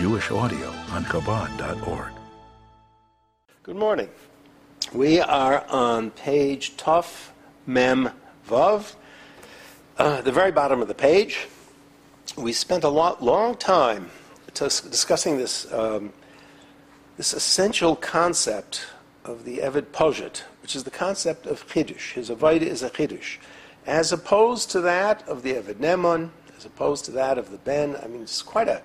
Jewish audio on Chabad.org. Good morning. We are on page Tuf Mem Vav, the very bottom of the page. We spent a long time discussing this this essential concept of the Eved Poshet, which is the concept of Chiddush. His Avaida is a Chiddush, as opposed to that of the Eved Ne'eman, as opposed to that of the Ben. I mean, it's quite a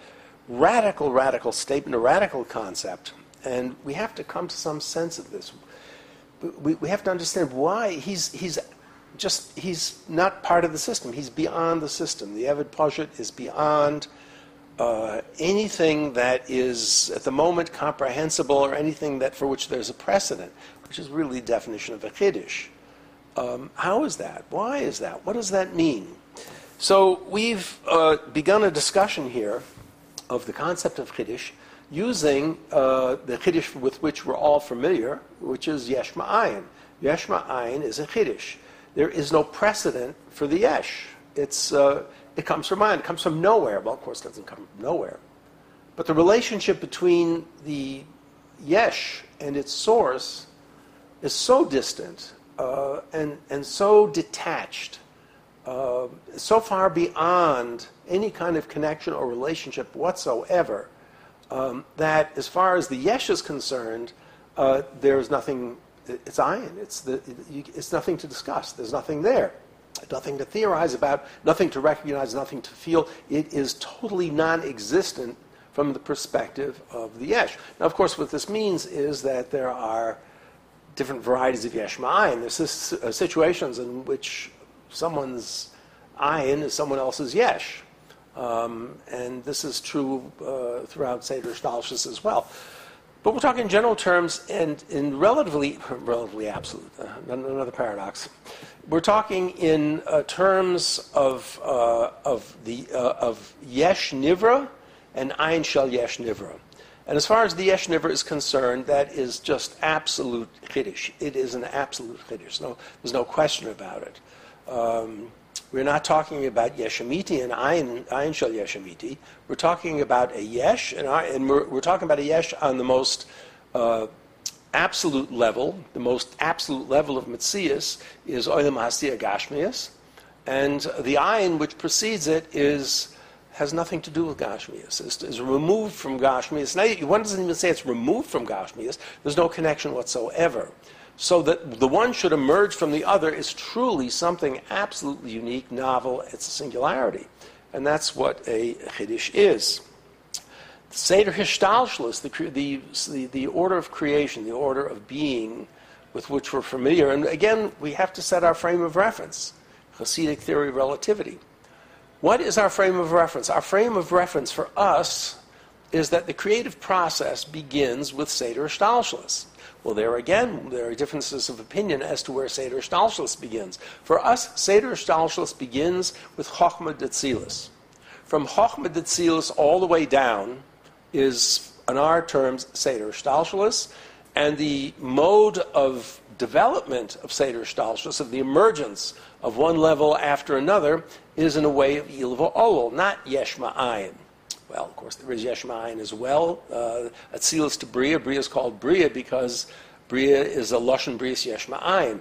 radical statement, a radical concept. And we have to come to some sense of this. We have to understand why he's not part of the system. He's beyond the system. The Eved Poshet is beyond anything that is at the moment comprehensible, or anything that for which there's a precedent, which is really the definition of a Chiddush. How is that? Why is that? What does that mean? So we've begun a discussion here of the concept of Chiddush, using the Chiddush with which we're all familiar, which is Yesh Ma'ayin. Yesh Ma'ayin is a Chiddush. There is no precedent for the Yesh. It comes from Ayin. It comes from nowhere. Well, of course, it doesn't come from nowhere. But the relationship between the Yesh and its source is so distant and so detached, so far beyond any kind of connection or relationship whatsoever, that as far as the Yesh is concerned, there's nothing. It's Ayin. It's nothing to discuss. There's nothing there, nothing to theorize about, nothing to recognize, nothing to feel. It is totally non-existent from the perspective of the Yesh. Now, of course, what this means is that there are different varieties of Yesh Ma'ayin. There's situations in which someone's Ayin is someone else's Yesh. And this is true throughout Seder Shdalshus as well. But we're talking in general terms and in relatively absolute, another paradox. We're talking in terms of Yesh Nivra and Ayin Shel Yesh Nivra. And as far as the Yesh Nivra is concerned, that is just absolute Chiddush. It is an absolute Chiddush. No, there's no question about it. We're not talking about Yesh Amiti and Ayin Shel Yesh Amiti. We're talking about a Yesh, and we're talking about a Yesh on the most absolute level. The most absolute level of Metzias is Olam Hasiya Gashmias, and the Ayin which precedes it has nothing to do with Gashmias. It's removed from Gashmias. Now, one doesn't even say it's removed from Gashmias. There's no connection whatsoever. So that the one should emerge from the other is truly something absolutely unique, novel. It's a singularity. And that's what a Chiddush is. The Seder Hishtalshlus, the order of creation, the order of being with which we're familiar. And again, we have to set our frame of reference, Hasidic theory of relativity. What is our frame of reference? Our frame of reference for us is that the creative process begins with Seder Hishtalshlus. Well, there again, there are differences of opinion as to where Seder Hishtalshlus begins. For us, Seder Hishtalshlus begins with Chochmah D'Tzilus. From Chochmah D'Tzilus all the way down is, in our terms, Seder Hishtalshlus, and the mode of development of Seder Hishtalshlus, of the emergence of one level after another, is in a way of Ilva Olol, not Yesh Ma'ayin. Well, of course, there is Yesh Ma'ayin as well. Atzilus to Bria. Bria is called Bria because Bria is a Lashon Bris Yesh Ma'ayin.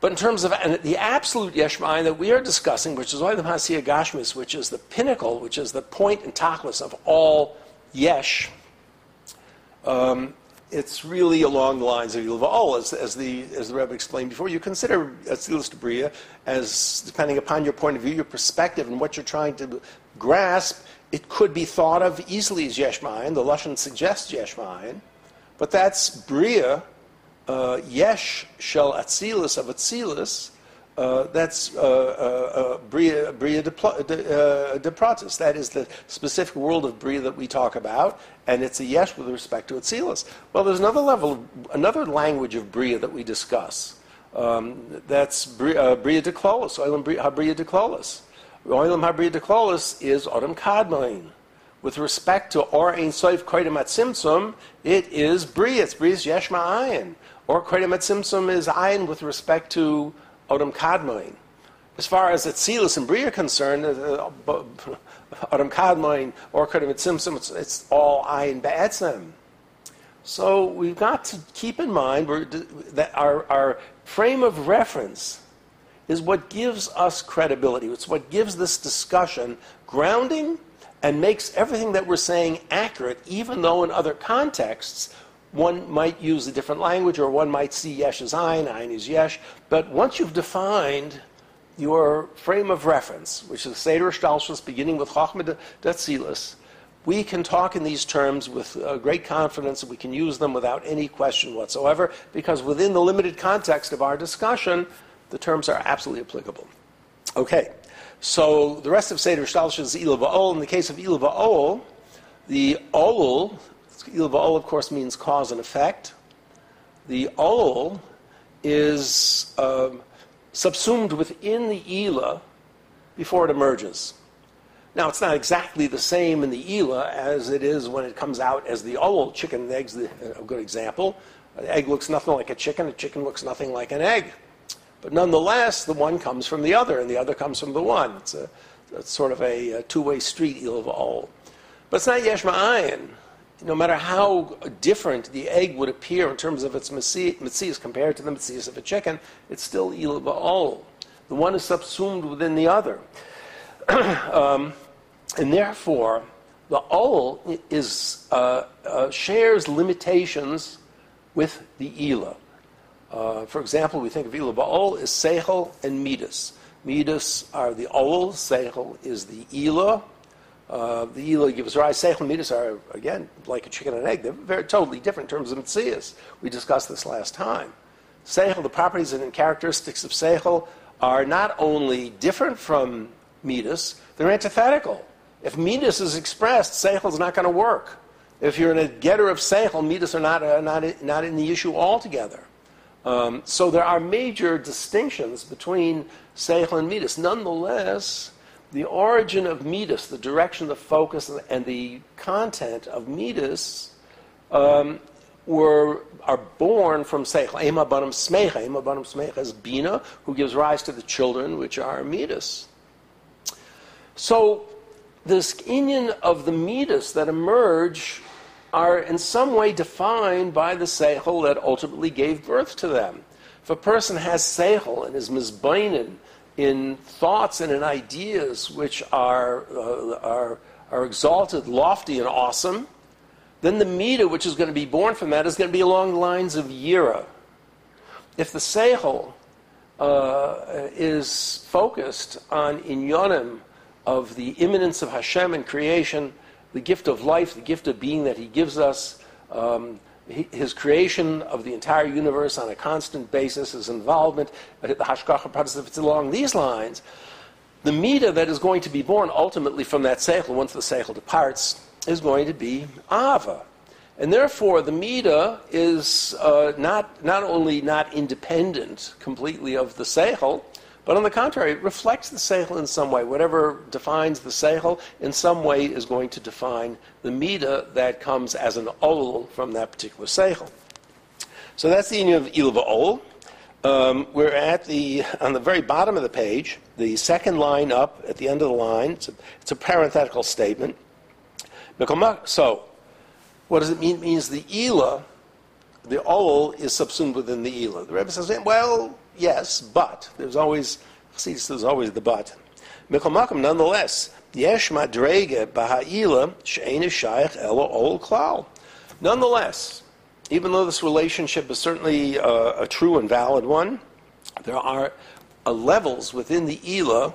But in terms of the absolute Yesh Ma'ayin that we are discussing, which is Olam Hasiya Gashmis, which is the pinnacle, which is the point and tachlis of all Yesh, it's really along the lines of Yilva Ol, as the Rebbe explained before. You consider Atzilus to Bria as, depending upon your point of view, your perspective, and what you're trying to grasp, it could be thought of easily as Yesh Ma'ayin. The Lashon suggests Yesh Ma'ayin, but that's Bria, Yesh Shel Atzilus of Atzilus, that's Bria de Pratis. That is the specific world of Bria that we talk about, and it's a Yesh with respect to Atzilus. Well, there's another level, another language of Bria that we discuss. That's Bria de Klolos, Olam HaBria de Klolos. Olam HaBria de Klolos is Adam Kadmain. With respect to Or Ein Sof Kodim Atzimtzum, it is Bria. It's Bria's Yesh Ma'ayin. Or Kodim Atzimtzum is Ayin with respect to Adam Kadmain. As far as Atzilus and Bria are concerned, Adam Kadmon, or Kadmon Tzimtzum, it's all Ayin Ba'etzem. So we've got to keep in mind that our frame of reference is what gives us credibility. It's what gives this discussion grounding and makes everything that we're saying accurate, even though in other contexts one might use a different language, or one might see yesh as ayin, ayin is yesh. But once you've defined your frame of reference, which is the Seder Shtalshes, beginning with Chochmah Datzilus, we can talk in these terms with great confidence. We can use them without any question whatsoever, because within the limited context of our discussion, the terms are absolutely applicable. Okay, so the rest of Seder Shtalshes is Ila Va'ol. In the case of Ila Va'ol, the Ol, Ila Va'ol, of course, means cause and effect. The Ol is subsumed within the Ila before it emerges. Now, it's not exactly the same in the Ila as it is when it comes out as the Ol. Chicken and eggs, a good example. An egg looks nothing like a chicken looks nothing like an egg. But nonetheless, the one comes from the other, and the other comes from the one. It's sort of a two-way street, Ila Va'ol. But it's not yesh ma'ayin. No matter how different the egg would appear in terms of its metzias compared to the metzias of a chicken, it's still Ila Va'ol. The one is subsumed within the other. And therefore, the Ol shares limitations with the Ila. For example, we think of Ila Va'ol as Seichel and Midas. Midas are the Ol, Seichel is the Ila. The Ila gives rise. Seichel and Midas are, again, like a chicken and egg. They're totally different in terms of metzias. We discussed this last time. Seichel, the properties and characteristics of Seichel are not only different from Midas, they're antithetical. If Midas is expressed, Seichel's not going to work. If you're a getter of Seichel, Midas are not in the issue altogether. So there are major distinctions between Seichel and Midas. Nonetheless, the origin of Midas, the direction, the focus, and the content of Midas are born from Seichel. Ema Banam Smecha. Ema Banam Smecha is Bina, who gives rise to the children, which are Midas. So this inyan of the Midas that emerge are in some way defined by the Seichel that ultimately gave birth to them. If a person has Seichel and is mizbainin in thoughts and in ideas which are exalted, lofty, and awesome, then the Mida, which is going to be born from that, is going to be along the lines of Yira. If the Seichel is focused on inyanim of the immanence of Hashem in creation, the gift of life, the gift of being that He gives us, His creation of the entire universe on a constant basis, His involvement, the Hashgacha Pratis, if it's along these lines, the Midah that is going to be born ultimately from that Seichel, once the Seichel departs, is going to be Ava. And therefore, the Midah is not only not independent completely of the Seichel, but on the contrary, it reflects the Seichel in some way. Whatever defines the Seichel in some way is going to define the Midah that comes as an Ol from that particular Seichel. So that's the union of Ila Va'ol. We're at on the very bottom of the page, the second line up at the end of the line. It's a parenthetical statement. So what does it mean? It means the Ila, the Ol, is subsumed within the Ila. The Rebbe says, well, yes, but there's always the but. Mikol Makom, nonetheless, yesh madrege baha'ila she'ein shaykh elo ol klal. Nonetheless, even though this relationship is certainly a true and valid one, there are levels within the Ila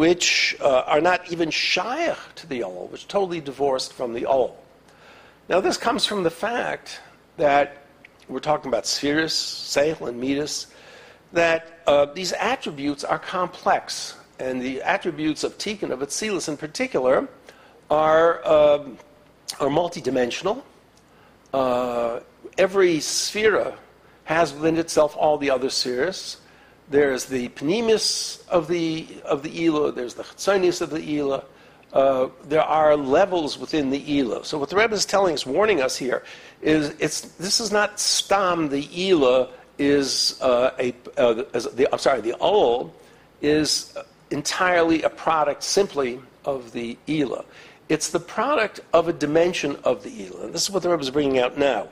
which are not even shaykh to the Ol, which are totally divorced from the Ol. Now, this comes from the fact that we're talking about Spheris, Seichel, and Midas, that these attributes are complex. And the attributes of Tikkun, of Atzilus in particular, are multidimensional. Every Sphera has within itself all the other Spheris. There's the Pnimis of the Ila, there's the Chetzonis of the Ila. There are levels within the Ila. So what the Rebbe is telling us, warning us here, is this is not Stam. The Ila is the Ol is entirely a product simply of the Elah. It's the product of a dimension of the Elah. And this is what the Rebbe is bringing out now.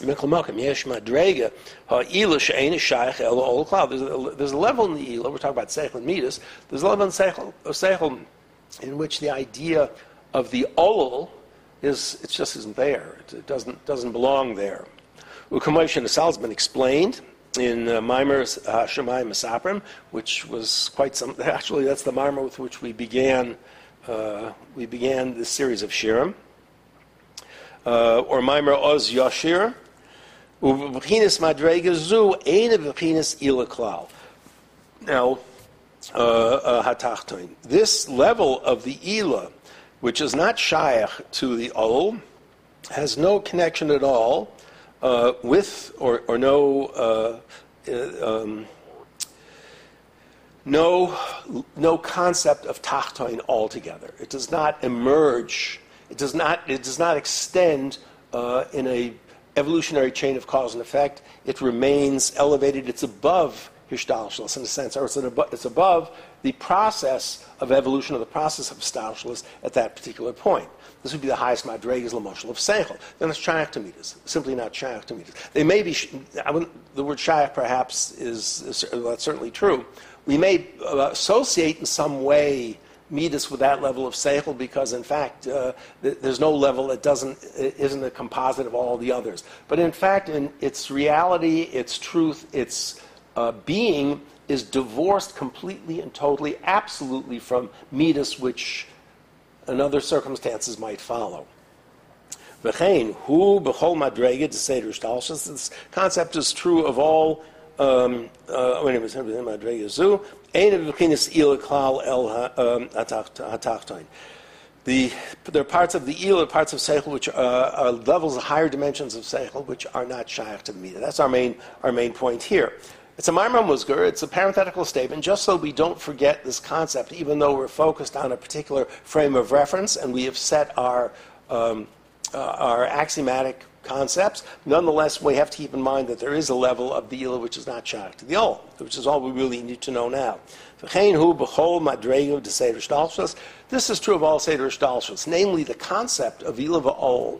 There's a level in the Elah, we're talking about Seichel and Midas, there's a level in Seichel in which the idea of the Olol it just isn't there. It doesn't belong there. Ukamosh and Asal has been explained in Maimer Shemayim Masaprim, which was quite some. Actually, that's the Maimer with which we began this series of Shirim, or Maimer Oz Yashir. Ubchinas Madrega Zu Eina Ubchinas Ilaklal. Now, Hatachtoin. This level of the Ila, which is not shaykh to the Olol, has no connection at all with or no no concept of Tachtoin altogether. It does not emerge. It does not extend in a evolutionary chain of cause and effect. It remains elevated. It's above Hishtalshalas in a sense, or it's above the process of evolution, or the process of Hishtalshalas at that particular point. This would be the highest madregas l'moshel of Seichel. They're not shayach to Midas, simply not shayach to Midas. They may be. The word shayach perhaps is well, that's certainly true. We may associate in some way Midas with that level of Seichel because, in fact, there's no level that isn't a composite of all the others. But in fact, in its reality, its truth, its being is divorced completely and totally, absolutely from Midas, which in other circumstances might follow. V'chein, hu b'chol madrega d'seder hishtalshalas. This concept is true of all. There are parts of the Elah, parts of Seichel, which are levels, higher dimensions of Seichel, which are not shaykh to the Midah. That's our main point here. It's a Maimar Musgar, it's a parenthetical statement, just so we don't forget this concept, even though we're focused on a particular frame of reference and we have set our axiomatic concepts. Nonetheless, we have to keep in mind that there is a level of the Elah which is not shaykh to the Olol, which is all we really need to know now. This is true of all Seder Hishtalshalas, namely the concept of Elah v'Olol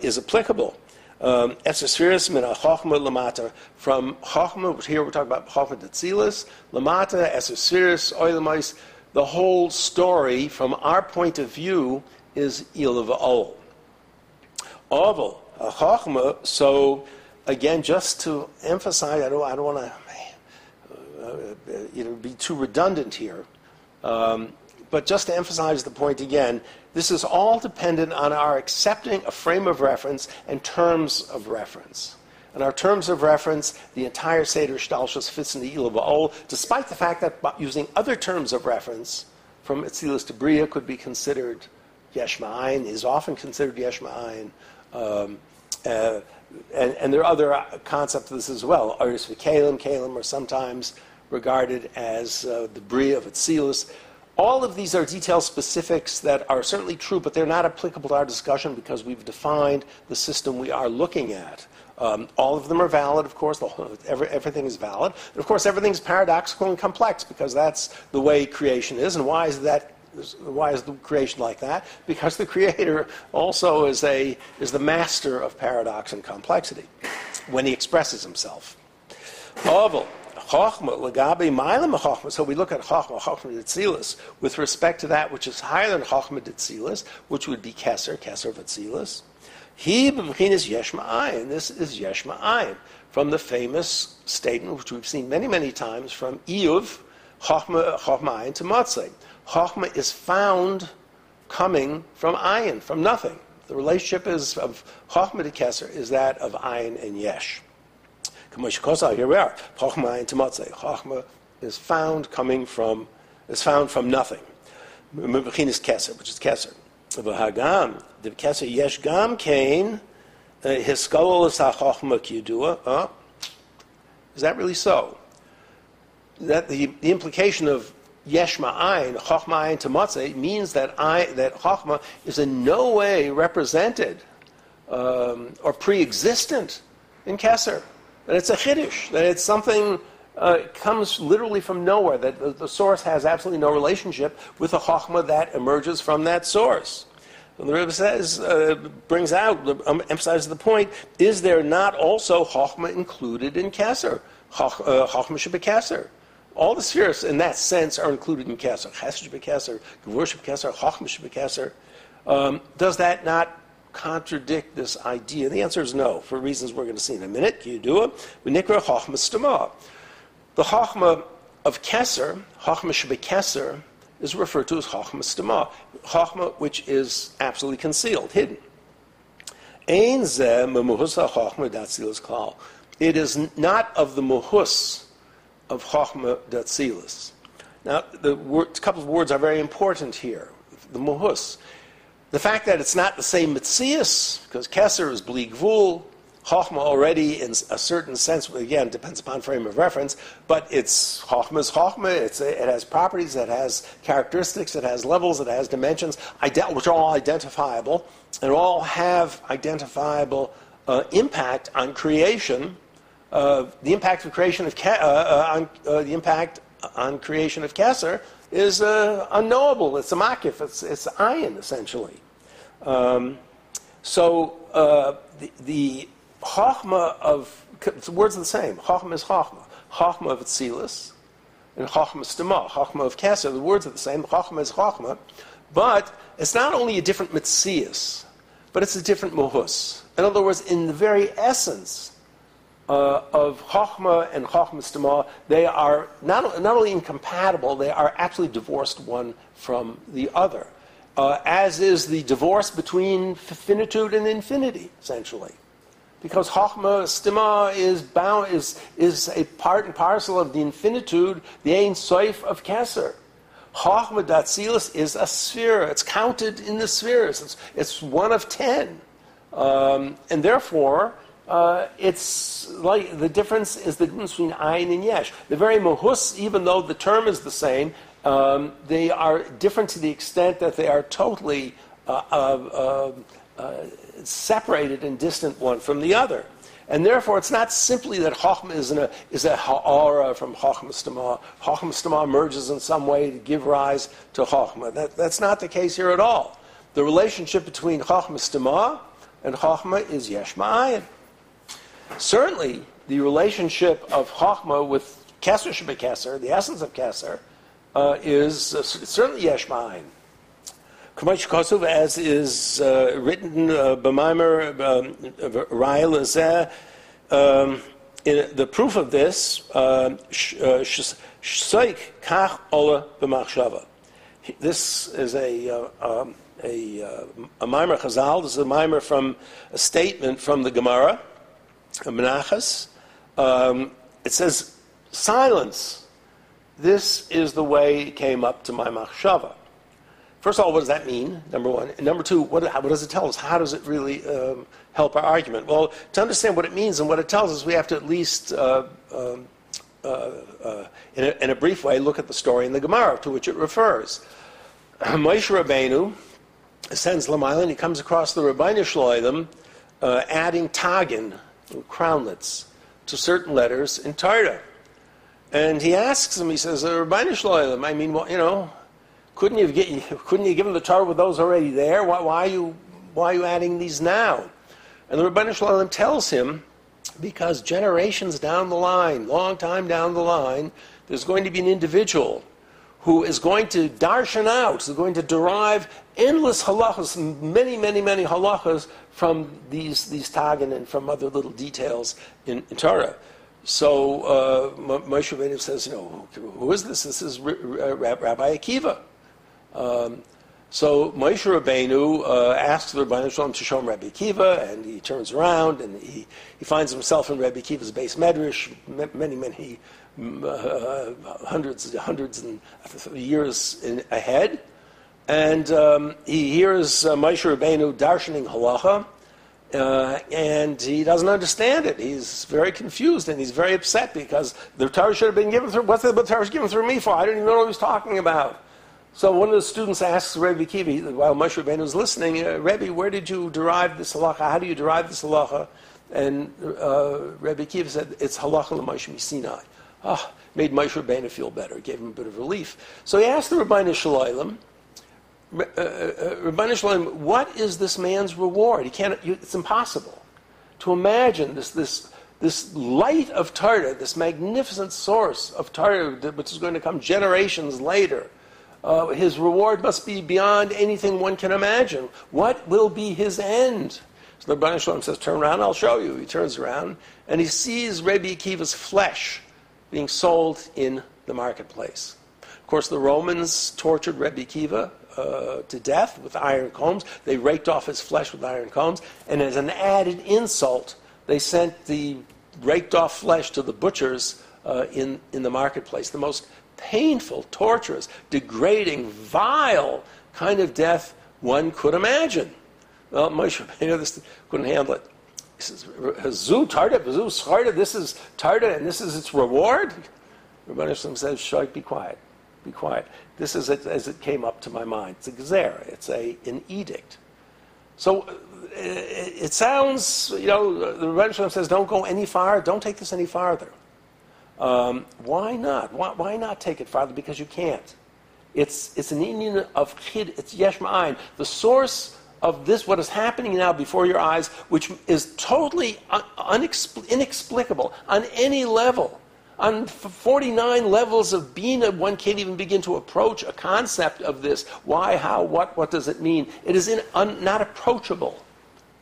is applicable. From Chochmah, here we're talking about Chochmah Tetzilas, Lamata, Esesfiris, Oilamais, the whole story from our point of view is Elah v'Olol. Oval, a Chochmah, so again, just to emphasize, I don't want to be too redundant here, but just to emphasize the point again, this is all dependent on our accepting a frame of reference and terms of reference. In our terms of reference, the entire Seder Hishtalshalas fits in the Elah v'Olol, despite the fact that using other terms of reference, from Etzilas to Bria, could be considered Yesh Ma'ayin, is often considered Yesh Ma'ayin, and there are other concepts of this as well. Aris v'Kalim, Kalim are sometimes regarded as the Bria of Etzilas. All of these are detailed specifics that are certainly true, but they're not applicable to our discussion because we've defined the system we are looking at. All of them are valid, of course. Everything is valid. And of course, everything's paradoxical and complex because that's the way creation is. And why is that? Why is the creation like that? Because the Creator also is the master of paradox and complexity when he expresses himself. Oval. So we look at Chochmah D'Tzilas, with respect to that which is higher than Chochmah D'Tzilas, which would be Keser V'Tzilas. He b'mchinas Yesh Ma'ayin. This is Yesh Ma'ayin, from the famous statement which we've seen many, many times from Iyuv, Chochmah Ayin to Matzeh. Chochmah is found coming from Ayin, from nothing. The relationship is of Chochmah to Keser is that of Ayin and Yesh. Here we are. Chochmah and Tamatzeh. Chochmah is found from nothing. Mebechinas Keser, which is Keser. V'hagam, the Keser yesh gam kain hiskolos haChochmah kiyudua. Is that really so? That the implication of yesh ma'ayin, Chochmah and Tamatzeh means that Chochmah is in no way represented or pre-existent in Keser. That it's a chiddush, that it's something comes literally from nowhere, that the source has absolutely no relationship with the Chochmah that emerges from that source. And the Rebbe says, brings out, emphasizes the point, is there not also Chochmah included in Kesser? Chochmah should be Kesser. All the spheres in that sense are included in Kesser. Chesed should be Kesser, Gevurah should be Kesser, Chochmah should be Kesser. Does that not contradict this idea? The answer is no, for reasons we're going to see in a minute. Can you do it? V'nikra Chochmah Stama. The Chochmah of Kesser, Chochmah should be Kesser, is referred to as Chochmah Stama, Chochmah which is absolutely concealed, hidden. Ein zeh memuhusa Chochmah d'Atzilus klal. It is not of the muhus of Chochmah d'Atzilus. Now, the word, a couple of words are very important here. The muhus, the fact that it's not the same mitzias, because Kesser is bli gvul, Chochmah already, in a certain sense, again, depends upon frame of reference, but it's Chochmah's Chochmah, it has properties, it has characteristics, it has levels, it has dimensions, which are all identifiable, and all have identifiable impact on creation, the impact of creation of the impact on creation of Kesser is unknowable. It's a makif, it's ayin, essentially. The Chochmah of, the words are the same. Chochmah is Chochmah. Chochmah of Atzilus and Chochmah Stama. Chochmah of Kesser. The words are the same. Chochmah is Chochmah. But it's not only a different mitzias, but it's a different muhus. In other words, in the very essence of Chochmah and Chochmah Stama, they are not only incompatible, they are absolutely divorced one from the other. As is the divorce between finitude and infinity, essentially. Because Chochmah Stima is bound, is a part and parcel of the infinitude, the Ein Sof of Kesser. Chochmah d'Atzilus is a sphere. It's counted in the spheres. It's one of 10, and therefore it's like the difference is the difference between Ayin and Yesh. The very Mohus, even though the term is the same, they are different to the extent that they are totally separated and distant one from the other. And therefore, it's not simply that Chochmah is a ha'ara from Chochmah Stama. Chochmah Stama merges in some way to give rise to Chochmah. That's not the case here at all. The relationship between Chochmah Stama and Chochmah is Yesh Ma'ayin. Certainly, the relationship of Chochmah with Kesser Sheba Kesser, the essence of Kesser, is certainly Yesh Ma'ayin. As is written b'maimer Raya L'zeh, in the proof of this, Sh'soik kach ola b'machshava. This is a maimer Chazal. This is a maimer from a statement from the Gemara, Menachas. It says, "Silence. This is the way it came up to my machshava." First of all, what does that mean, number one? And number two, what does it tell us? How does it really help our argument? Well, to understand what it means and what it tells us, we have to at least, in a brief way, look at the story in the Gemara to which it refers. Moshe Rabbeinu ascends Lamayla, and he comes across the Rabbeinu Shloilem adding tagin, crownlets, to certain letters in Torah. And he asks him, he says, Rabbeinu Shloilem, I mean, well, you know, couldn't you give him the Torah with those already there? Why are you adding these now? And the Rebbeinu Shloilem tells him, because generations down the line, long time down the line, there's going to be an individual who is going to darshan out, who's going to derive endless halachas, many, many, many halachas from these tagin and from other little details in Torah. So Moshe Rabbeinu says, you know, who is this? This is Rabbi Akiva. So Moshe Rabbeinu asks the Rebbeinu Shalom to show him Rabbi Akiva, and he turns around and he finds himself in Rabbi Akiva's base medrash, many hundreds and years ahead, and he hears Moshe Rabbeinu darshaning halacha, and he doesn't understand it. He's very confused and he's very upset because the Torah should have been given through. What's the Torah given through me for? I don't even know what he was talking about. So one of the students asks Rebbe Akiva, while Moshe Rabbeinu was listening, Rebbe, where did you derive this halacha? How do you derive this halacha? And Rebbe Akiva said, it's halacha l'Moshe Sinai. Made Moshe Rabbeinu feel better, gave him a bit of relief. So he asked the Rabbeinu Shalom, what is this man's reward? It's impossible to imagine this light of Torah, this magnificent source of Torah, which is going to come generations later. His reward must be beyond anything one can imagine. What will be his end? So the Rebbeinu Shalom says, turn around, I'll show you. He turns around, and he sees Rabbi Akiva's flesh being sold in the marketplace. Of course, the Romans tortured Rabbi Akiva to death with iron combs. They raked off his flesh with iron combs, and as an added insult, they sent the raked-off flesh to the butchers in the marketplace. The most painful, torturous, degrading, vile kind of death one could imagine. Well, Moshe Rabbeinu this couldn't handle it. He says, Hazu Tarda, Hazu Sarda, this is Tarda, and this is its reward? Rabbeinu Shalom says, Shoik, be quiet, be quiet. This is it, as it came up to my mind. It's a gezerah, it's an edict. So it sounds, the Rebbeinu Shalom says, don't go any farther, don't take this any farther. Why not? Why not take it farther? Because you can't. It's an inyan of chid, it's yesh ma'ayin, the source of this, what is happening now before your eyes, which is totally inexplicable on any level. On 49 levels of Bina, one can't even begin to approach a concept of this. Why, how, what does it mean? It is not approachable.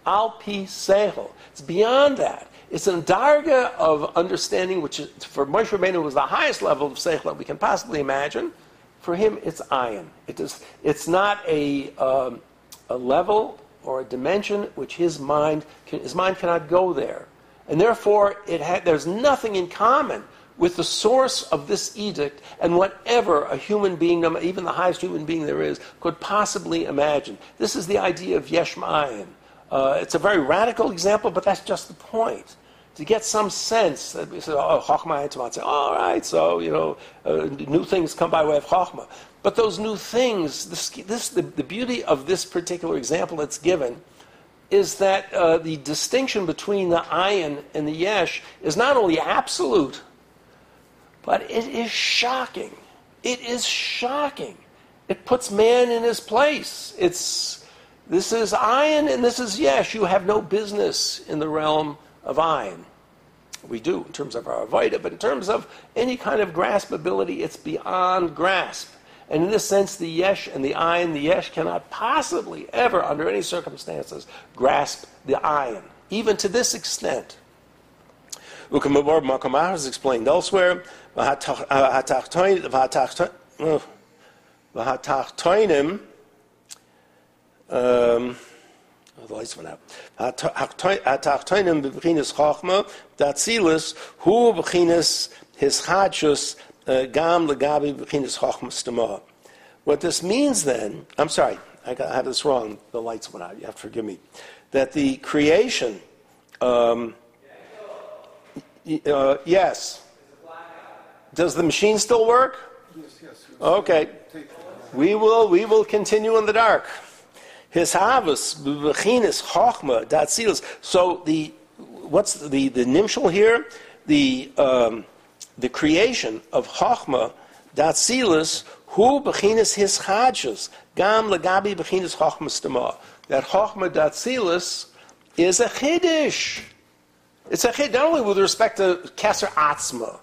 Al pi sehel. It's beyond that. It's an darga of understanding, which is, for Moshe Rabbeinu was the highest level of sehel that we can possibly imagine. For him, it's ayin. It's not a level or a dimension which his mind cannot go there. And therefore, there's nothing in common with the source of this edict and whatever a human being, even the highest human being there is, could possibly imagine. This is the idea of yesh ma'ayin. It's a very radical example, but that's just the point. To get some sense that we say, oh, chokhmah and tamat, all right, so, new things come by way of chokhmah. But those new things, the beauty of this particular example that's given is that the distinction between the ayin and the yesh is not only absolute, but it is shocking. It is shocking. It puts man in his place. This is ayin and this is yesh. You have no business in the realm of ayin. We do in terms of our avodah, but in terms of any kind of graspability, it's beyond grasp. And in this sense, the yesh and the ayin, the yesh cannot possibly ever, under any circumstances, grasp the ayin, even to this extent. Ukamabor is explained elsewhere. The lights went out. Hatachtoinim b'b'chinas chochma datzilis hu b'chinas hischadshus gam l'gabi b'chinas chochma stema. What this means then, I'm sorry, I had this wrong. The lights went out. You have to forgive me. That the creation. Yes. Does the machine still work? Yes. Okay. We will continue in the dark. His havas b'chinas chochma datzilas. So what's the nimshal here? The creation of chochma datzilas hu b'chinas his chadshas gam l'gabi b'chinas chochma stema. That chochma datzilas is a chiddush. It's a chiddush not only with respect to Kesser Atzma,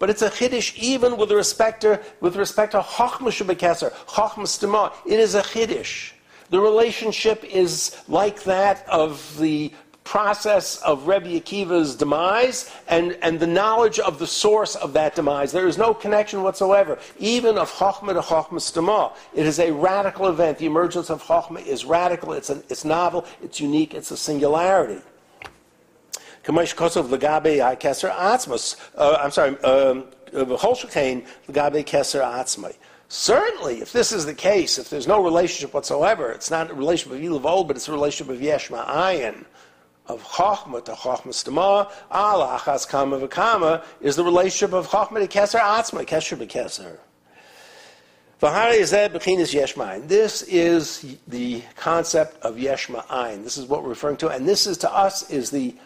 but it's a chiddush even with respect to Chochma Shebekesser, Chochma Stema. It is a chiddush. The relationship is like that of the process of Rebbe Akiva's demise and the knowledge of the source of that demise. There is no connection whatsoever, even of Chochma to Chochma Stema. It is a radical event. The emergence of Chochma is radical. It's novel. It's unique. It's a singularity. Certainly, if this is the case, if there's no relationship whatsoever, it's not a relationship of Ilavol, but it's a relationship of Yesh Ma'ayin, of Chochma to Chochma Stema, Allah Achas Kama V'Kama, is the relationship of Chochma to Kesser Atzma, Kesher B'Kesser. This is the concept of Yesh Ma'ayin. This is what we're referring to, and this is to us is the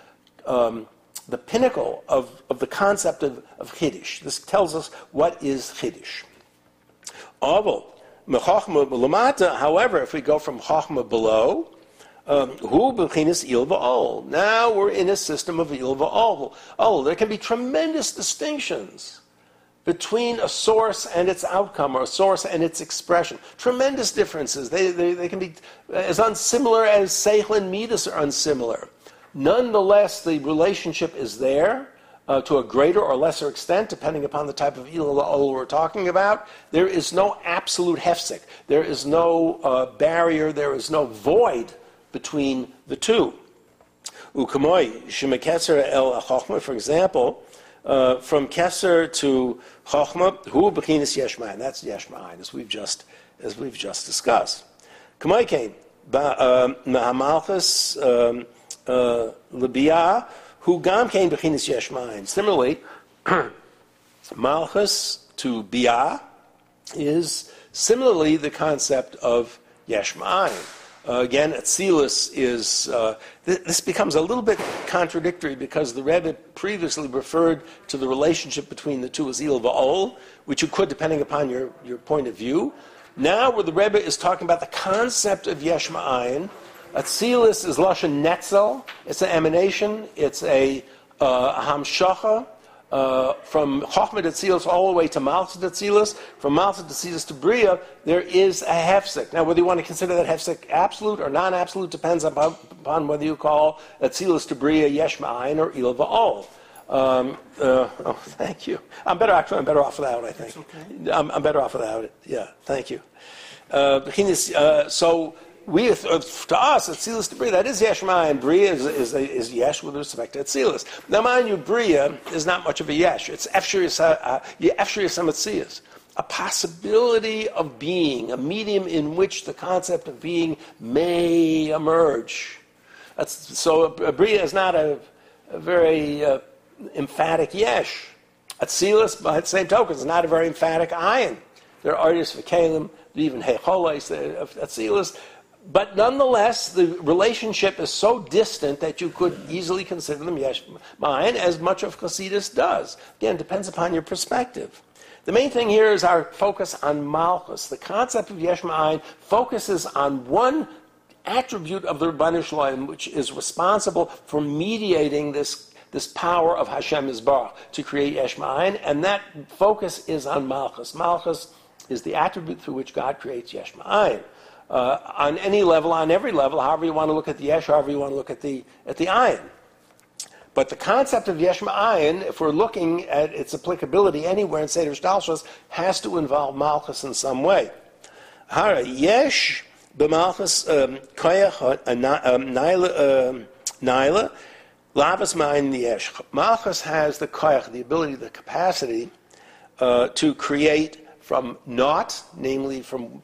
the pinnacle of the concept of Chiddush. This tells us what is Chiddush. However, if we go from Chochmah below, now we're in a system of Il Va'ol. Oh, there can be tremendous distinctions between a source and its outcome, or a source and its expression. Tremendous differences. They can be as unsimilar as Seichel and Midas are unsimilar. Nonetheless, the relationship is there to a greater or lesser extent, depending upon the type of Il Va'ol we're talking about. There is no absolute hefsek. There is no barrier. There is no void between the two. Ukamoi, Shemeketzer el Chochmah, for example, from Keser to Chochmah, Hu Bechinas Yesh Ma'ayin. That's Yesh Ma'ayin, as we've just discussed. Kamoi came Mahamalchus Libia, Hu Gam came Bechinas Yesh Ma'ayin. Similarly, Malchus to Bia is similarly the concept of Yesh Ma'ayin. Again, Atzilus is, this becomes a little bit contradictory because the Rebbe previously referred to the relationship between the two as Il Va'ol, which you could, depending upon your point of view. Now, where the Rebbe is talking about the concept of Yesh Ma'ayin, Atzilus is Lashon Netzel, it's an emanation, it's a Hamshacha, from Chochmah Atzilus all the way to Malchus Atzilus, from Malchus Atzilus to Bria, there is a hefsek. Now, whether you want to consider that hefsek absolute or non-absolute depends upon whether you call Atzilus to Bria Yesh Ma'ayin or Il Va'ol. Oh, thank you. I'm better off without it, I think. Okay. I'm better off without it. Yeah, thank you. To us, Atzilus to Bria, that is Yesh Ma'ayin. Bria is Yesh with respect to Atzilus. Now, mind you, Bria is not much of a Yesh. It's Efshir Hametzius, a possibility of being, a medium in which the concept of being may emerge. So Bria is not a very emphatic Yesh. Atzilus, by the same token, is not a very emphatic Ayin. There are Artists for Kalim, even Hecholis, Atzilus. But nonetheless, the relationship is so distant that you could easily consider them Yesh Ma'ayin, as much of Chassidus does. Again, depends upon your perspective. The main thing here is our focus on Malchus. The concept of Yesh Ma'ayin focuses on one attribute of the Ribono Shel Olam, which is responsible for mediating this power of Hashem Yisbarach to create Yesh Ma'ayin, and that focus is on Malchus. Malchus is the attribute through which God creates Yesh Ma'ayin. On any level, on every level, however you want to look at the Yesh, however you want to look at the Ayin. But the concept of Yesh Ma'ayin, if we're looking at its applicability anywhere in Seder Shtalshes, has to involve Malchus in some way. Hara Yesh b'Malchus Koyach Naila Lavas Ma'ayin Yesh. Malchus has the Koyach, the ability, the capacity to create from naught, namely from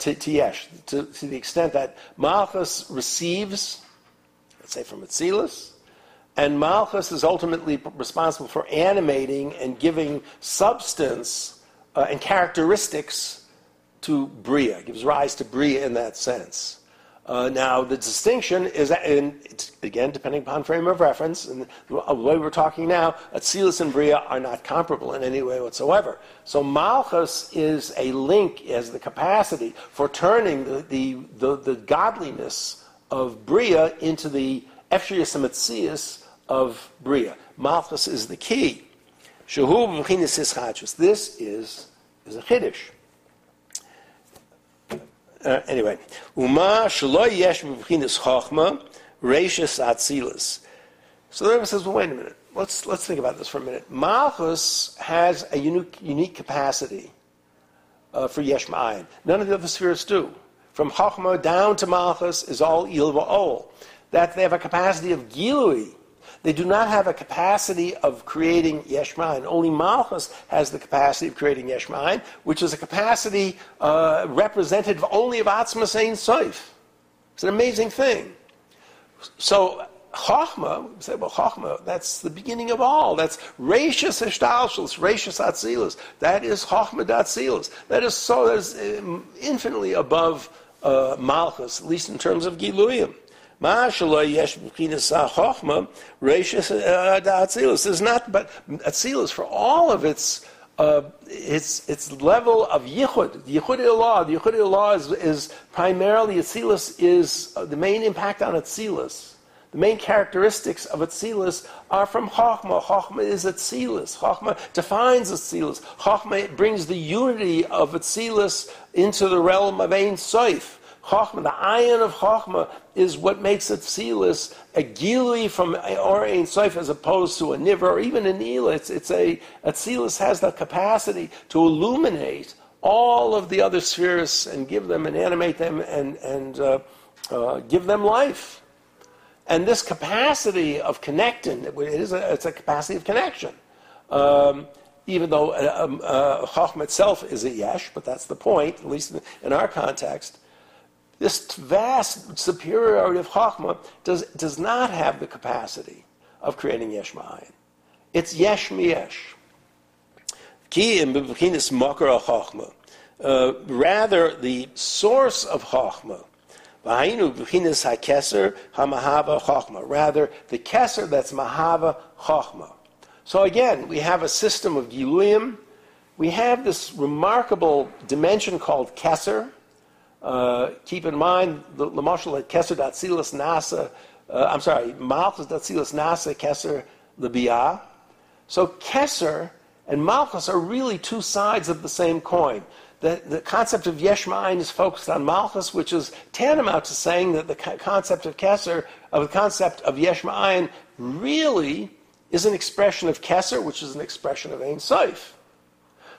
to Yesh, to the extent that Malchus receives, let's say from Atzilus, and Malchus is ultimately responsible for animating and giving substance and characteristics to Bria, gives rise to Bria in that sense. Now, the distinction is, and it's, again, depending upon frame of reference, and the way we're talking now, Atzilus and Bria are not comparable in any way whatsoever. So Malchus is a link, as the capacity for turning the godliness of Bria into the Efshir Hametzius of Bria. Malchus is the key. Shehu b'chinas hischadshus. This is a chiddush. Anyway, Uma Shaloi Yesh B'B'chinas Chochma Reishis Atzilus. So the Rebbe says, well, wait a minute. Let's think about this for a minute. Malchus has a unique capacity for Yesh Ma'ayin. None of the other spheres do. From Chochma down to Malchus is all Il Va'ol. That they have a capacity of Gilui. They do not have a capacity of creating Yesh Ma'ayin. Only Malchus has the capacity of creating Yesh Ma'ayin, which is a capacity representative only of Atzmas Ein Sof. It's an amazing thing. So Chochmah, we say, well, Chochmah, that's the beginning of all. That's Reishis Hishtalshus, Reishis Atzilus. That is Chochmah Datzilus. That is infinitely above Malchus, at least in terms of Giluyim. There's not, but Atzilus for all of its level of yichud, yichud ilah is primarily Atzilus is the main impact on Atzilus. The main characteristics of Atzilus are from Chochmah. Chochmah is Atzilus. Chochmah defines Atzilus. Chochmah brings the unity of Atzilus into the realm of Ein Sof. Chochmah, the ayin of Chochmah, is what makes Atzilus a gilui from or Ein Sof as opposed to a nivra or even a nila. Atzilus has the capacity to illuminate all of the other spheres and give them and animate them and give them life. And this capacity of connecting, it's a capacity of connection. Even though Chochmah itself is a yesh, but that's the point, at least in our context. This vast superiority of Chochmah does not have the capacity of creating yesh ma'ayin. It's yesh miyesh. Ki im b'bechinas makar al Chochmah. Rather, the source of Chochmah, rather, the Keser that's Mahava Chochmah. So again, we have a system of Giluyim. We have this remarkable dimension called Keser. Keep in mind, the Mashal at Keser Datzilas Nasa, Malchus Datzilas Nasa Keser L'Biah. So Keser and Malchus are really two sides of the same coin. The concept of Yesh Ma'ayin is focused on Malchus, which is tantamount to saying that the concept of Keser, of the concept of Yesh Ma'ayin, really is an expression of Keser, which is an expression of Ein Sof.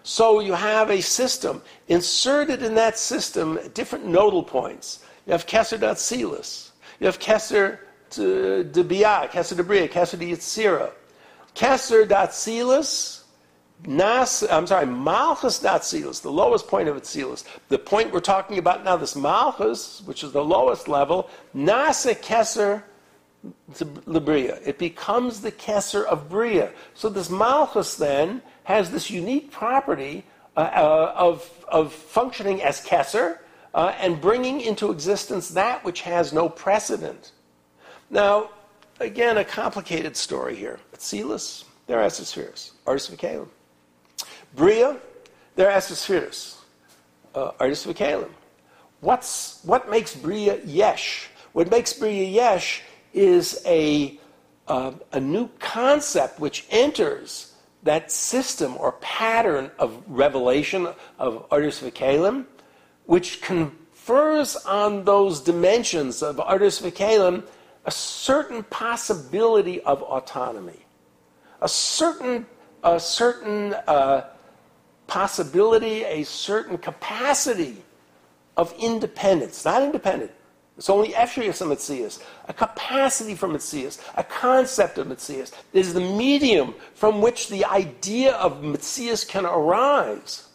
So you have a system. Inserted in that system, different nodal points. You have Keser Datzilis. You have Keser D'Biah, Keser D'Bria, Keser D'Yitzira. Keser Datzilis. Malchus Datzilis, the lowest point of Atzilis. The point we're talking about now, this Malchus, which is the lowest level, Nasa Keser L'Bria. It becomes the Keser of Bria. So this Malchus then has this unique property of functioning as Keser and bringing into existence that which has no precedent. Now, again, a complicated story here. Atzilis, they're Esser Spheres. Artis V'Kelim. Bria, they're Esespheres, Artis V'Kelim. What makes Bria yesh? What makes Bria yesh is a new concept which enters that system or pattern of revelation of Artis V'Kelim, which confers on those dimensions of Artis V'Kelim a certain possibility of autonomy, a certain possibility, a certain capacity of independence. Not independent. It's only Efshiyus and Metzias. A capacity for Metzias. A concept of Metzias. It is the medium from which the idea of Metzias can arise.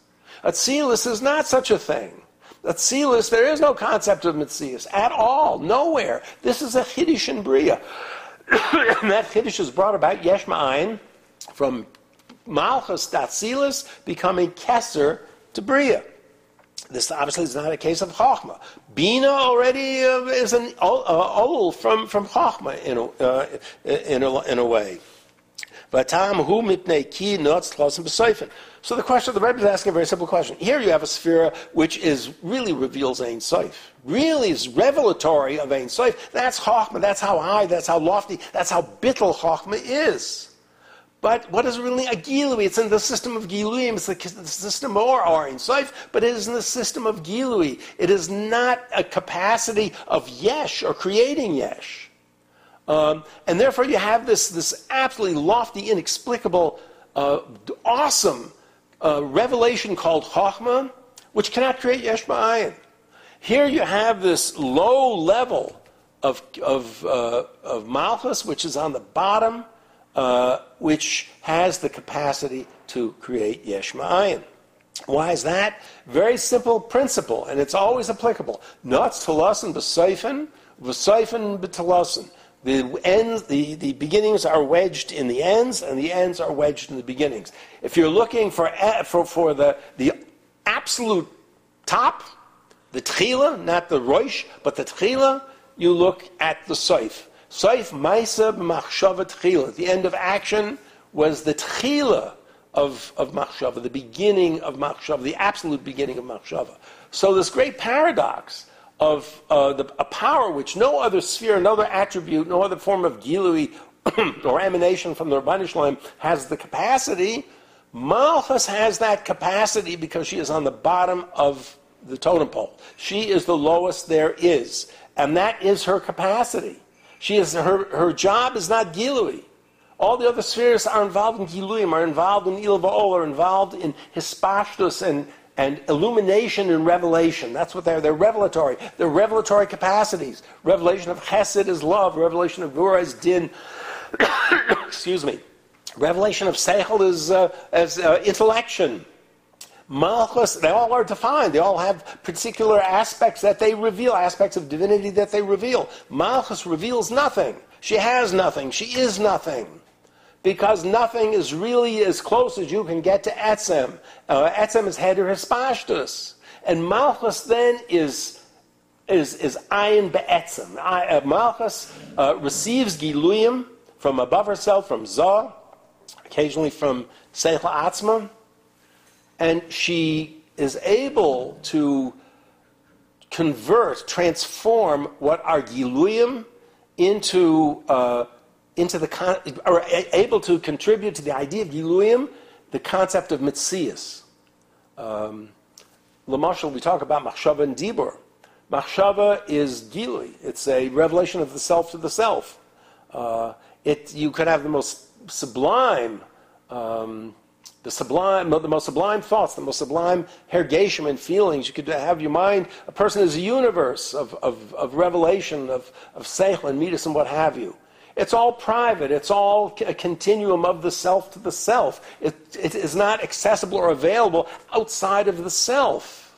Atzilus is not such a thing. Atzilus, there is no concept of Metzias at all. Nowhere. This is a Chiddush in Bria. And that Chiddush is brought about, Yesh Ma'ayin, from Malchus Datzilis becoming Keser to Bria. This obviously is not a case of Chochmah. Bina already is an Ol from Chochmah in a way. So the question, the Rebbe is asking a very simple question. Here you have a sphere which is really reveals Ein Sof, really is revelatory of Ein Sof. That's Chochmah, that's how high, that's how lofty, that's how bittul Chochmah is. But what is really a Gilui? It's in the system of Gilui. It's the system or Ein Sof, but it is in the system of Gilui. It is not a capacity of Yesh or creating Yesh. And therefore you have this absolutely lofty, inexplicable, awesome revelation called Chochmah, which cannot create Yesh Ma'ayin. Here you have this low level of Malchus, which is on the bottom, which has the capacity to create Yesh Ma'ayin. Why is that? Very simple principle, and it's always applicable. Notz Talasin B'Seifen, B'Seifen B'Talasin. The ends, the beginnings are wedged in the ends, and the ends are wedged in the beginnings. If you're looking for the absolute top, the tchila, not the roish, but the tchila, you look at the Soif. Soif Maisa Machshava Tchila. The end of action was the Tchila of Machshava, the beginning of Machshava, the absolute beginning of Machshava. So this great paradox of a power which no other sphere, no other attribute, no other form of Gilui or emanation from the Rabbanu Shlaim has the capacity. Malchus has that capacity because she is on the bottom of the totem pole. She is the lowest there is, and that is her capacity. She is her job is not Gilui. All the other spheres are involved in Giluim, are involved in Il Va'ol, are involved in Hispashtus and illumination and revelation. That's what they're revelatory. They're revelatory capacities. Revelation of Chesed is love. Revelation of Gvura is din. Excuse me. Revelation of Seichel is intellection. Malchus, they all are defined. They all have particular aspects that they reveal, aspects of divinity that they reveal. Malchus reveals nothing. She has nothing. She is nothing. Because nothing is really as close as you can get to Etzem. Etzem is Heder Hispashtus. And Malchus then is Ayin Be'etzem. Malchus receives Giluyim from above herself, from Zoh, occasionally from Seichel Atzma, and she is able to convert, transform what are Giluyim able to contribute to the idea of Giluyim, the concept of Mitzias. L'mashal, we talk about Machshava and Dibur. Machshava is Gilui. It's a revelation of the self to the self. You could have the most sublime thoughts, the most sublime hergeshim and feelings. You could have your mind, a person is a universe of revelation, of seichel and midas and what have you. It's all private. It's all a continuum of the self to the self. It is not accessible or available outside of the self.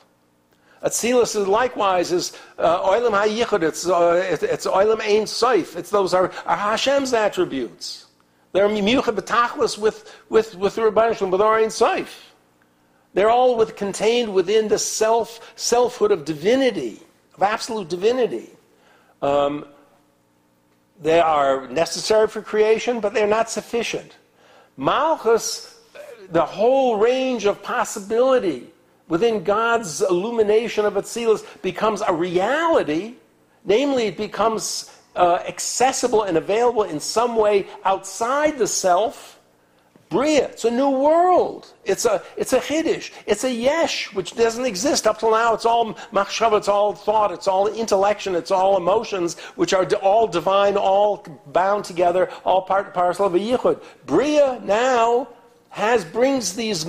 Atzilus is likewise is Olam HaYichud. It's Olam Ein Soif. It's those are Hashem's attributes. They're Mimucha B'Tachlis with the Rabbanu Shlaim, with our Ein Soif. They're all contained within the selfhood of divinity, of absolute divinity. They are necessary for creation, but they're not sufficient. Malchus, the whole range of possibility within God's illumination of Atzilus becomes a reality, namely it becomes accessible and available in some way outside the self. Bria, it's a new world. It's a Chiddush. It's a yesh, which doesn't exist up till now. It's all machshava, it's all thought, it's all intellection, it's all emotions, which are all divine, all bound together, all part and parcel of a yichud. Bria now brings these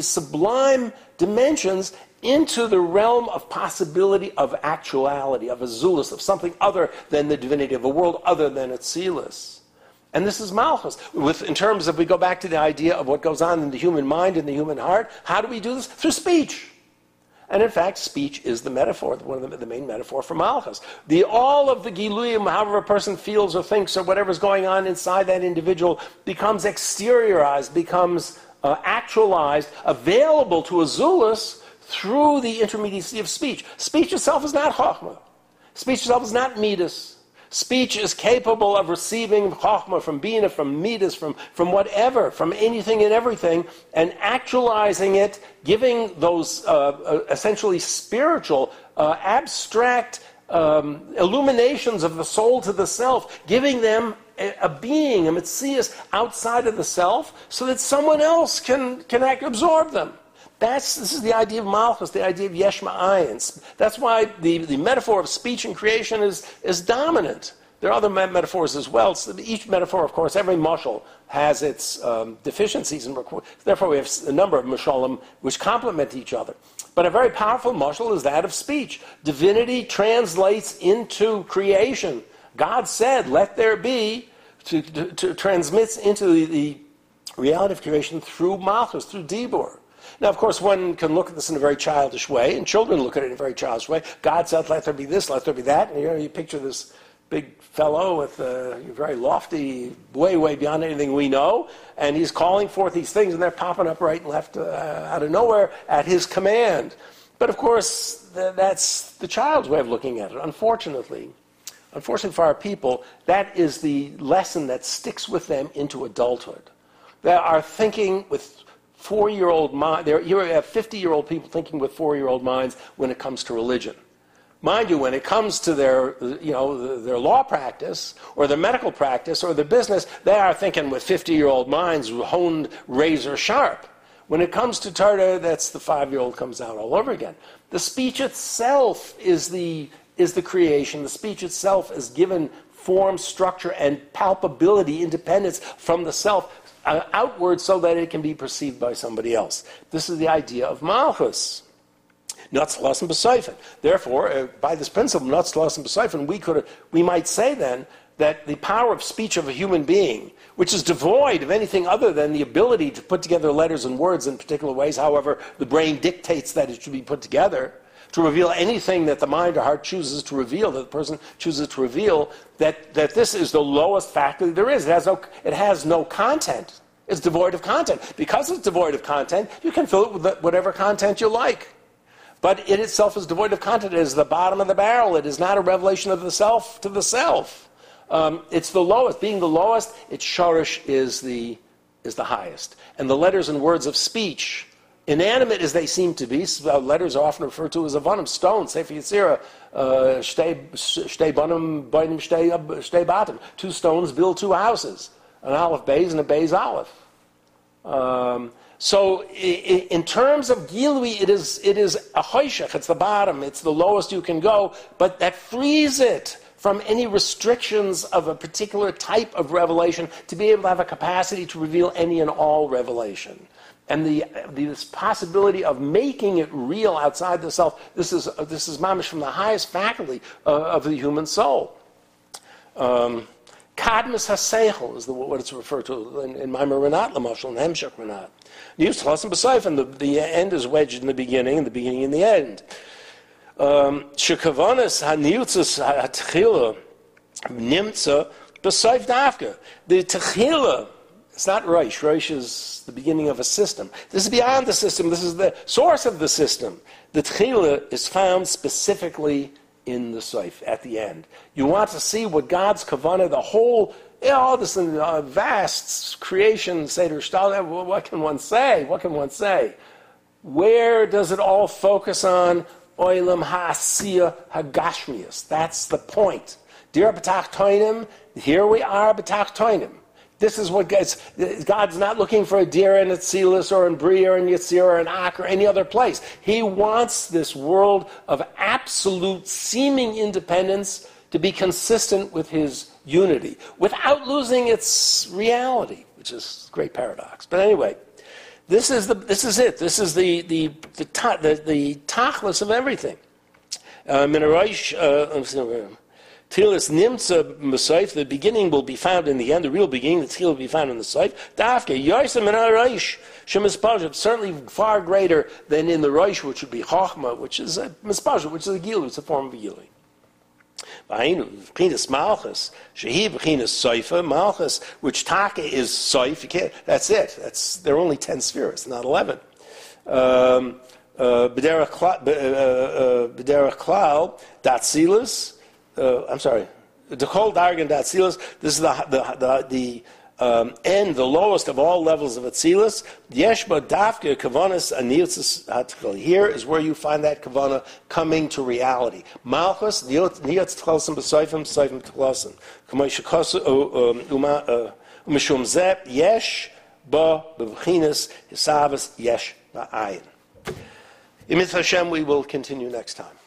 sublime dimensions into the realm of possibility, of actuality, of Azulus, of something other than the divinity, of a world other than Atzilus. And this is Malchus. In terms of, we go back to the idea of what goes on in the human mind, in the human heart. How do we do this? Through speech. And in fact, speech is the metaphor, one of the main metaphor for Malchus. All of the Giluyim, however a person feels or thinks or whatever's going on inside that individual, becomes exteriorized, becomes actualized, available to Azulus through the intermediacy of speech. Speech itself is not Chochmah. Speech itself is not Midas. Speech is capable of receiving Chochmah from Bina, from Midas, from whatever, from anything and everything, and actualizing it, giving those essentially spiritual, abstract illuminations of the soul to the self, giving them a being, a mitzias, outside of the self, so that someone else can absorb them. This is the idea of Malchus, the idea of Yesh Ma'ayin. That's why the metaphor of speech and creation is dominant. There are other metaphors as well. So each metaphor, of course, every mashal has its deficiencies, and therefore we have a number of mashalim which complement each other. But a very powerful mashal is that of speech. Divinity translates into creation. God said, "Let there be," to transmits into the reality of creation through Malchus, through Dibur. Now, of course, one can look at this in a very childish way, and children look at it in a very childish way. God said, let there be this, let there be that. And you picture this big fellow with very lofty, way, way beyond anything we know, and he's calling forth these things, and they're popping up right and left out of nowhere at his command. But, of course, that's the child's way of looking at it, unfortunately. Unfortunately for our people, that is the lesson that sticks with them into adulthood. They are thinking with four-year-old minds. You have 50-year-old people thinking with four-year-old minds when it comes to religion. Mind you, when it comes to their, their law practice or their medical practice or their business, they are thinking with 50-year-old minds, honed razor sharp. When it comes to Tartar, that's the five-year-old comes out all over again. The speech itself is the creation. The speech itself is given form, structure, and palpability, independence from the self outward, so that it can be perceived by somebody else. This is the idea of Malchus. Nuts, loss, and beseifen. Therefore, by this principle, nuts, loss, and beseifen, we might say then that the power of speech of a human being, which is devoid of anything other than the ability to put together letters and words in particular ways, however the brain dictates that it should be put together, to reveal anything that the mind or heart chooses to reveal, that the person chooses to reveal, that this is the lowest faculty there is. It has no content. It's devoid of content. Because it's devoid of content, you can fill it with whatever content you like. But it itself is devoid of content. It is the bottom of the barrel. It is not a revelation of the self to the self. It's the lowest. Being the lowest, its shorish is the highest. And the letters and words of speech, inanimate as they seem to be, letters are often referred to as avanim, stone, sefer Yetzirah, shtei banim, bainim shtei batim. Two stones build two houses, an aleph beis and a beis aleph. So in terms of Gilui, it is a choshech, it's the bottom, it's the lowest you can go, but that frees it from any restrictions of a particular type of revelation to be able to have a capacity to reveal any and all revelation. And this possibility of making it real outside the self, this is mamish from the highest faculty of the human soul. Kadmus haseichel is what it's referred to in Maimer Renat L'moshel and Hemshech Renat. Nivtchlas and B'Sayfen, the end is wedged in the beginning, and the beginning in the end. Shekavonis ha'nivtzes ha'tchila nimtza b'Sayf dafka. The Techila, it's not Reish. Reish is the beginning of a system. This is beyond the system. This is the source of the system. The Techila is found specifically in the Seif, at the end. You want to see what God's kavanah, the whole, all this vast creation, Seder Shtal, what can one say? What can one say? Where does it all focus on? Oilam ha'asiyah ha'gashmias. That's the point. Dir b'tach toinim, here we are b'tach toinim. This is what God's not looking for a deer in Atzilus or in Bria or in Yetzirah or in Ak or any other place. He wants this world of absolute seeming independence to be consistent with his unity without losing its reality, which is a great paradox. But anyway, this is it. This is the tachlis of everything. Tilis nimtza m'sayf, the beginning will be found in the end, the real beginning, the tchil will be found in the sayf. Dafke, yoysem and ha-reish, shemispajah, certainly far greater than in the reish, which would be chochmah, which is a mispajah, which is a gilu, it's a form of a gilu. B'ainu, v'chinas malchus, shehi v'chinas sayfa, malchus, which taka is sayf, you can't, that's it, there are only 10 spheres, not 11. B'derech klal, datzilis, Dekol Dargan Datzilis. This is the end, the lowest of all levels of Atzilis. Yeshba Dafka Kavanas Aniyotz Atchil. Here is where you find that Kavanah coming to reality. Malchus Niyotz Tchelasim B'Soifim Soifim Tchelasim. K'may Shekosu Umishum Zep Yesh Ba B'Vchinas Hisavas Yesh Ba'ayin. Imith Hashem. We will continue next time.